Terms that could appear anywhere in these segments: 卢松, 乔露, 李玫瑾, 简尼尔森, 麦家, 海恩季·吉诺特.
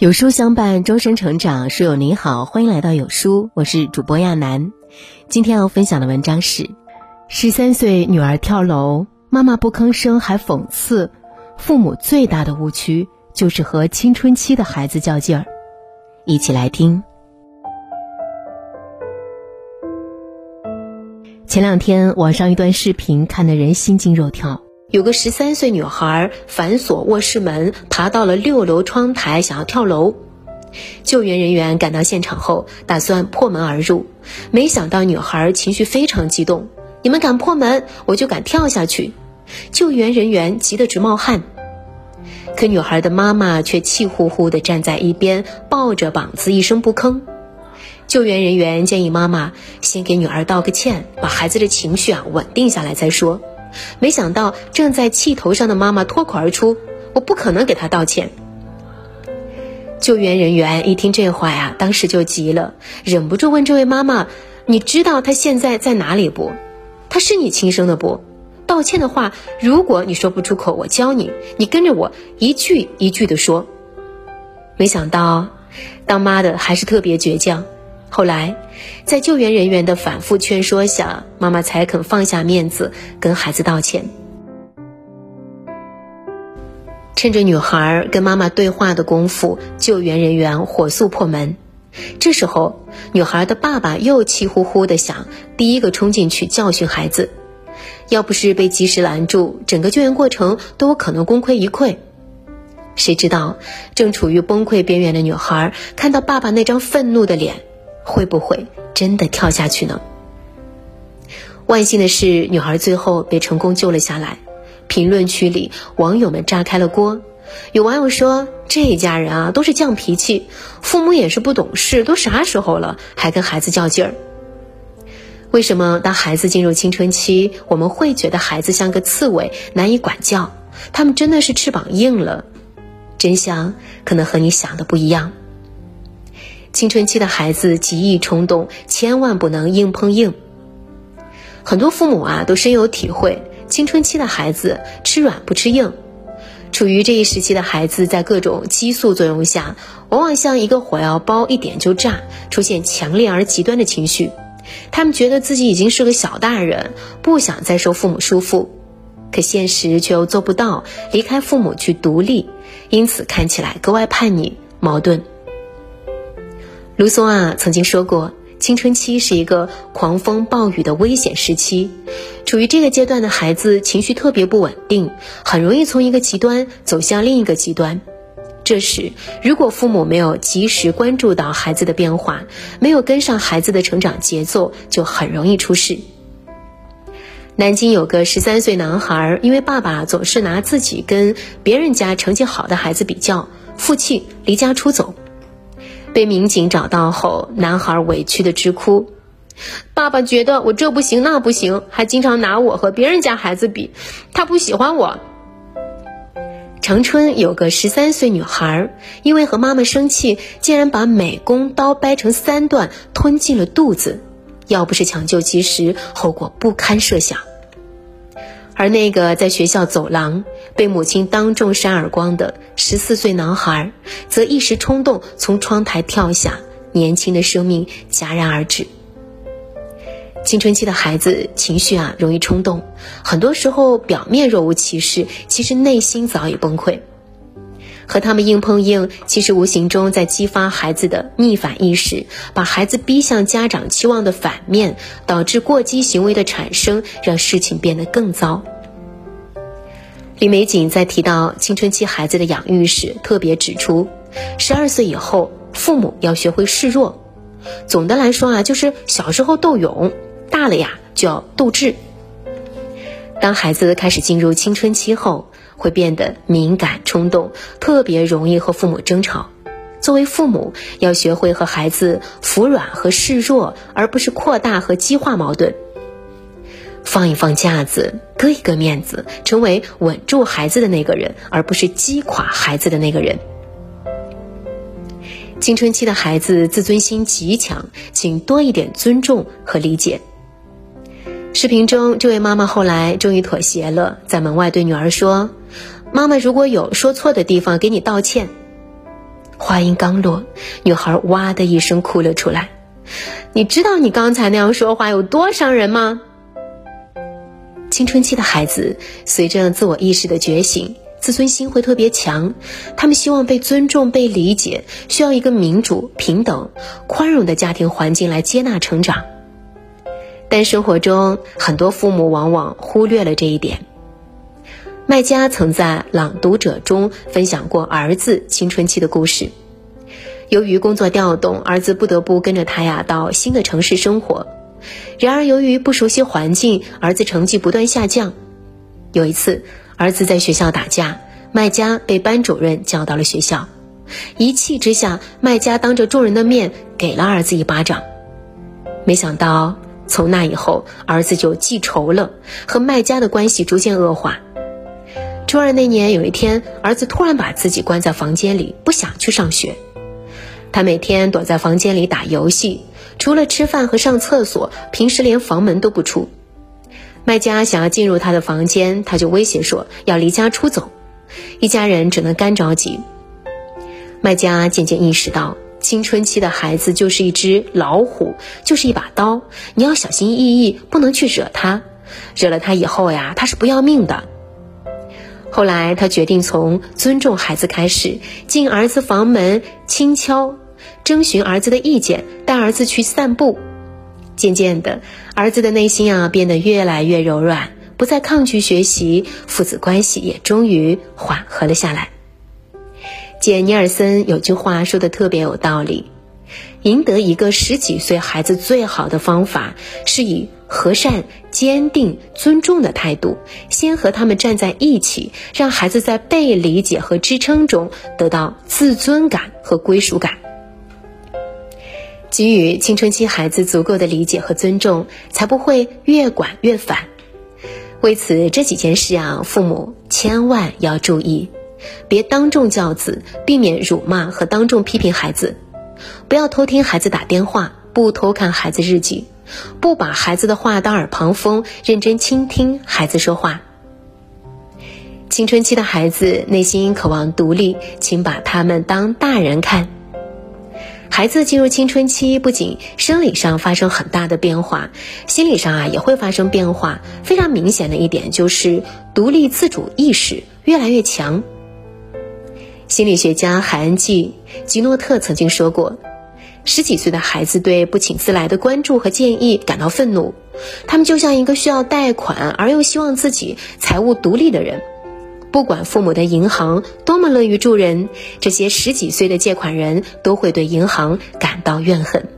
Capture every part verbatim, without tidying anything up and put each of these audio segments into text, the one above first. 有书相伴，终身成长。书友您好，欢迎来到有书，我是主播亚楠。今天要分享的文章是：十三岁女儿跳楼，妈妈不吭声还讽刺，父母最大的误区就是和青春期的孩子较劲儿。一起来听。前两天网上一段视频看得人心惊肉跳。有个十三岁女孩反锁卧室门，爬到了六楼窗台想要跳楼。救援人员赶到现场后，打算破门而入，没想到女孩情绪非常激动，你们敢破门，我就敢跳下去。救援人员急得直冒汗，可女孩的妈妈却气呼呼地站在一边，抱着膀子一声不吭。救援人员建议妈妈先给女儿道个歉，把孩子的情绪啊稳定下来再说。没想到正在气头上的妈妈脱口而出，我不可能给她道歉。救援人员一听这话呀，当时就急了，忍不住问这位妈妈，你知道她现在在哪里不？她是你亲生的不？道歉的话，如果你说不出口，我教你，你跟着我一句一句的说。没想到当妈的还是特别倔强，后来在救援人员的反复劝说下，妈妈才肯放下面子跟孩子道歉。趁着女孩跟妈妈对话的功夫，救援人员火速破门。这时候女孩的爸爸又气呼呼地想第一个冲进去教训孩子，要不是被及时拦住，整个救援过程都有可能功亏一篑。谁知道正处于崩溃边缘的女孩看到爸爸那张愤怒的脸，会不会真的跳下去呢？万幸的是，女孩最后被成功救了下来。评论区里网友们炸开了锅，有网友说，这一家人啊都是犟脾气，父母也是不懂事，都啥时候了还跟孩子较劲儿。为什么当孩子进入青春期，我们会觉得孩子像个刺猬，难以管教，他们真的是翅膀硬了？真相可能和你想的不一样。青春期的孩子极易冲动，千万不能硬碰硬。很多父母啊都深有体会，青春期的孩子吃软不吃硬。处于这一时期的孩子，在各种激素作用下，往往像一个火药包，一点就炸，出现强烈而极端的情绪。他们觉得自己已经是个小大人，不想再受父母束缚，可现实却又做不到离开父母去独立，因此看起来格外叛逆矛盾。卢松啊曾经说过，青春期是一个狂风暴雨的危险时期，处于这个阶段的孩子情绪特别不稳定，很容易从一个极端走向另一个极端。这时如果父母没有及时关注到孩子的变化，没有跟上孩子的成长节奏，就很容易出事。南京有个十三岁男孩，因为爸爸总是拿自己跟别人家成绩好的孩子比较，负气离家出走。被民警找到后，男孩委屈地直哭，爸爸觉得我这不行那不行，还经常拿我和别人家孩子比，他不喜欢我。长春有个十三岁女孩，因为和妈妈生气，竟然把美工刀掰成三段吞进了肚子，要不是抢救及时，后果不堪设想。而那个在学校走廊被母亲当众扇耳光的十四岁男孩，则一时冲动从窗台跳下，年轻的生命戛然而止。青春期的孩子情绪啊容易冲动，很多时候表面若无其事，其实内心早已崩溃。和他们硬碰硬，其实无形中在激发孩子的逆反意识，把孩子逼向家长期望的反面，导致过激行为的产生，让事情变得更糟。李玫瑾在提到青春期孩子的养育时，特别指出，十二岁以后父母要学会示弱。总的来说啊，就是小时候斗勇，大了呀就要斗智。当孩子开始进入青春期后，会变得敏感冲动，特别容易和父母争吵。作为父母，要学会和孩子服软和示弱，而不是扩大和激化矛盾。放一放架子，割一割面子，成为稳住孩子的那个人，而不是击垮孩子的那个人。青春期的孩子自尊心极强，请多一点尊重和理解。视频中，这位妈妈后来终于妥协了，在门外对女儿说，妈妈如果有说错的地方，给你道歉。话音刚落，女孩哇的一声哭了出来。你知道你刚才那样说话有多伤人吗？青春期的孩子随着自我意识的觉醒，自尊心会特别强，他们希望被尊重、被理解，需要一个民主、平等、宽容的家庭环境来接纳成长。但生活中很多父母往往忽略了这一点。麦家曾在《朗读者》中分享过儿子青春期的故事。由于工作调动，儿子不得不跟着他呀到新的城市生活。然而由于不熟悉环境，儿子成绩不断下降。有一次，儿子在学校打架，麦家被班主任叫到了学校。一气之下，麦家当着众人的面给了儿子一巴掌。没想到从那以后，儿子就记仇了，和麦家的关系逐渐恶化。初二那年，有一天，儿子突然把自己关在房间里，不想去上学。他每天躲在房间里打游戏，除了吃饭和上厕所，平时连房门都不出。麦家想要进入他的房间，他就威胁说要离家出走，一家人只能干着急。麦家渐渐意识到，青春期的孩子就是一只老虎，就是一把刀，你要小心翼翼，不能去惹他，惹了他以后呀，他是不要命的。后来他决定从尊重孩子开始，进儿子房门轻敲，征询儿子的意见，带儿子去散步。渐渐的，儿子的内心啊变得越来越柔软，不再抗拒学习，父子关系也终于缓和了下来。简尼尔森有句话说的特别有道理，赢得一个十几岁孩子最好的方法，是以和善、坚定、尊重的态度，先和他们站在一起，让孩子在被理解和支撑中得到自尊感和归属感。给予青春期孩子足够的理解和尊重，才不会越管越反。为此，这几件事啊，父母千万要注意，别当众教子，避免辱骂和当众批评孩子，不要偷听孩子打电话，不偷看孩子日记，不把孩子的话当耳旁风，认真倾听孩子说话。青春期的孩子内心渴望独立，请把他们当大人看。孩子进入青春期，不仅生理上发生很大的变化，心理上啊也会发生变化。非常明显的一点就是独立自主意识越来越强。心理学家海恩季·吉诺特曾经说过，十几岁的孩子对不请自来的关注和建议感到愤怒，他们就像一个需要贷款而又希望自己财务独立的人。不管父母的银行多么乐于助人，这些十几岁的借款人都会对银行感到怨恨。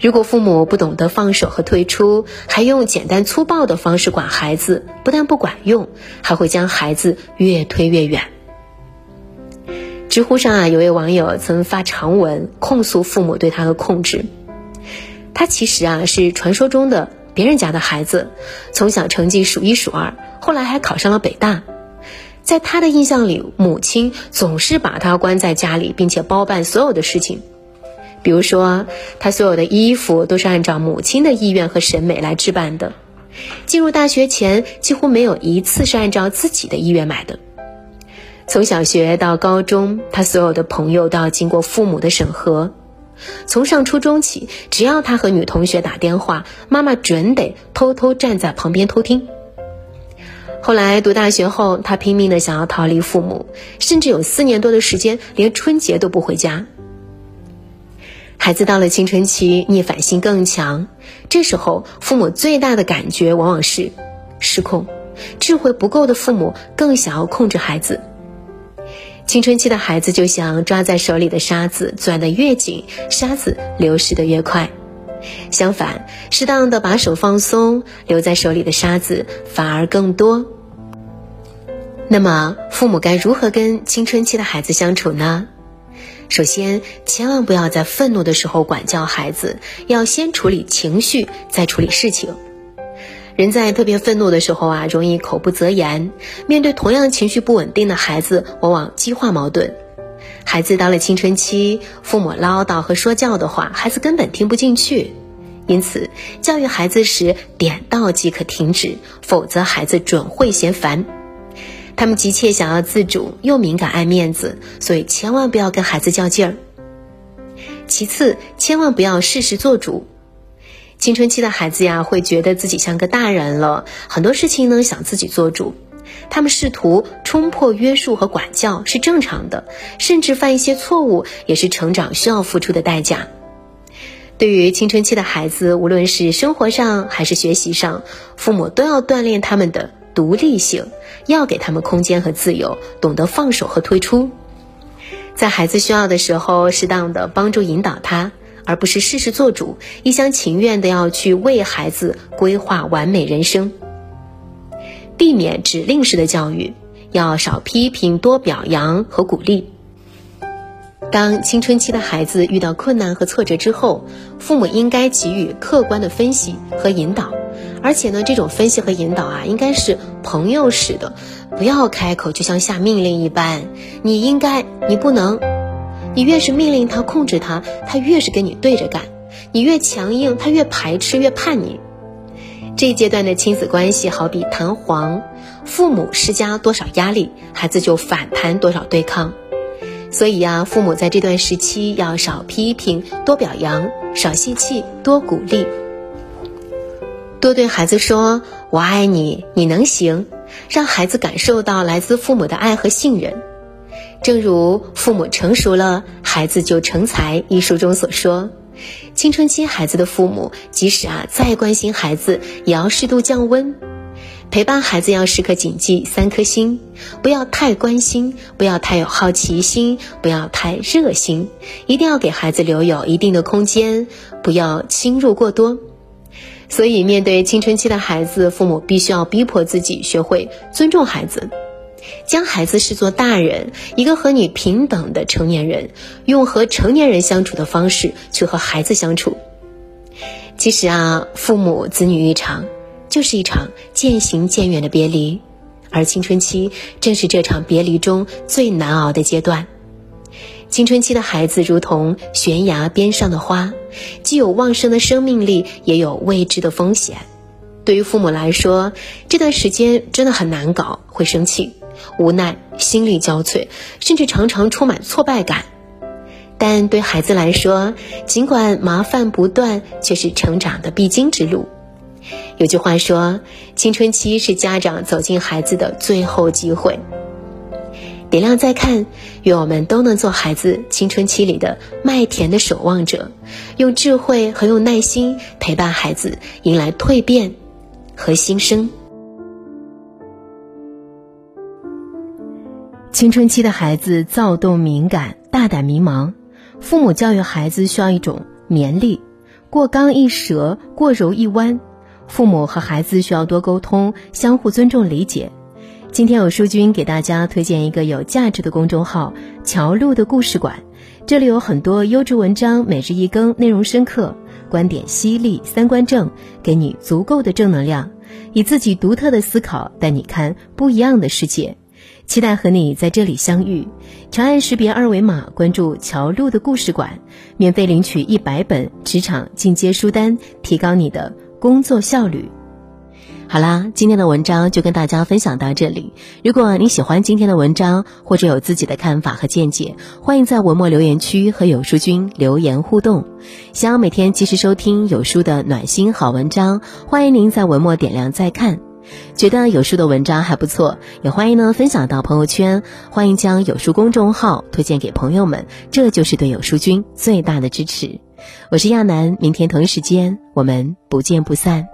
如果父母不懂得放手和退出，还用简单粗暴的方式管孩子，不但不管用，还会将孩子越推越远。知乎上啊，有位网友曾发长文控诉父母对他的控制。他其实啊是传说中的别人家的孩子，从小成绩数一数二，后来还考上了北大。在他的印象里，母亲总是把他关在家里，并且包办所有的事情。比如说，他所有的衣服都是按照母亲的意愿和审美来置办的。进入大学前，几乎没有一次是按照自己的意愿买的。从小学到高中，他所有的朋友都要经过父母的审核。从上初中起，只要他和女同学打电话，妈妈准得偷偷站在旁边偷听。后来读大学后，他拼命的想要逃离父母，甚至有四年多的时间连春节都不回家。孩子到了青春期，逆反性更强，这时候父母最大的感觉往往是失控。智慧不够的父母更想要控制孩子。青春期的孩子就像抓在手里的沙子，攥得越紧，沙子流失得越快。相反，适当的把手放松，留在手里的沙子反而更多。那么，父母该如何跟青春期的孩子相处呢？首先，千万不要在愤怒的时候管教孩子，要先处理情绪，再处理事情。人在特别愤怒的时候啊，容易口不择言，面对同样情绪不稳定的孩子，往往激化矛盾。孩子到了青春期，父母唠叨和说教的话，孩子根本听不进去。因此，教育孩子时点到即可停止，否则孩子准会嫌烦。他们急切想要自主，又敏感爱面子，所以千万不要跟孩子较劲儿。其次，千万不要事事做主。青春期的孩子呀，会觉得自己像个大人了，很多事情呢想自己做主。他们试图冲破约束和管教是正常的，甚至犯一些错误也是成长需要付出的代价。对于青春期的孩子，无论是生活上还是学习上，父母都要锻炼他们的独立性，要给他们空间和自由，懂得放手和退出。在孩子需要的时候，适当的帮助引导他，而不是事事做主，一厢情愿的要去为孩子规划完美人生。避免指令式的教育，要少批评，多表扬和鼓励。当青春期的孩子遇到困难和挫折之后，父母应该给予客观的分析和引导，而且呢，这种分析和引导啊，应该是朋友式的，不要开口就像下命令一般，你应该，你不能。你越是命令他，控制他，他越是跟你对着干，你越强硬，他越排斥，越叛逆。这一阶段的亲子关系好比弹簧，父母施加多少压力，孩子就反弹多少对抗。所以啊，父母在这段时期要少批评，多表扬，少泄气，多鼓励，多对孩子说我爱你，你能行，让孩子感受到来自父母的爱和信任。正如父母成熟了，孩子就成才一书中所说，青春期孩子的父母即使啊再关心孩子，也要适度降温，陪伴孩子要时刻谨记三颗心，不要太关心，不要太有好奇心，不要太热心，一定要给孩子留有一定的空间，不要侵入过多。所以面对青春期的孩子，父母必须要逼迫自己学会尊重孩子，将孩子视作大人，一个和你平等的成年人，用和成年人相处的方式去和孩子相处。其实啊，父母子女一场，就是一场渐行渐远的别离，而青春期正是这场别离中最难熬的阶段。青春期的孩子如同悬崖边上的花，既有旺盛的生命力，也有未知的风险。对于父母来说，这段时间真的很难搞，会生气、无奈，心力交瘁，甚至常常充满挫败感。但对孩子来说，尽管麻烦不断，却是成长的必经之路。有句话说，青春期是家长走进孩子的最后机会。点亮再看，愿我们都能做孩子青春期里的麦田的守望者，用智慧和用耐心陪伴孩子迎来蜕变和新生。青春期的孩子躁动敏感，大胆迷茫，父母教育孩子需要一种绵力，过刚易折，过柔易弯。父母和孩子需要多沟通，相互尊重理解。今天有书君给大家推荐一个有价值的公众号，乔露的故事馆，这里有很多优质文章，每日一更，内容深刻，观点犀利，三观正，给你足够的正能量，以自己独特的思考带你看不一样的世界。期待和你在这里相遇，长按识别二维码关注乔露的故事馆，免费领取一百本职场进阶书单，提高你的工作效率。好啦，今天的文章就跟大家分享到这里。如果你喜欢今天的文章，或者有自己的看法和见解，欢迎在文末留言区和有书君留言互动。想要每天及时收听有书的暖心好文章，欢迎您在文末点亮再看。觉得有书的文章还不错，也欢迎呢分享到朋友圈，欢迎将有书公众号推荐给朋友们，这就是对有书君最大的支持。我是亚楠，明天同一时间我们不见不散。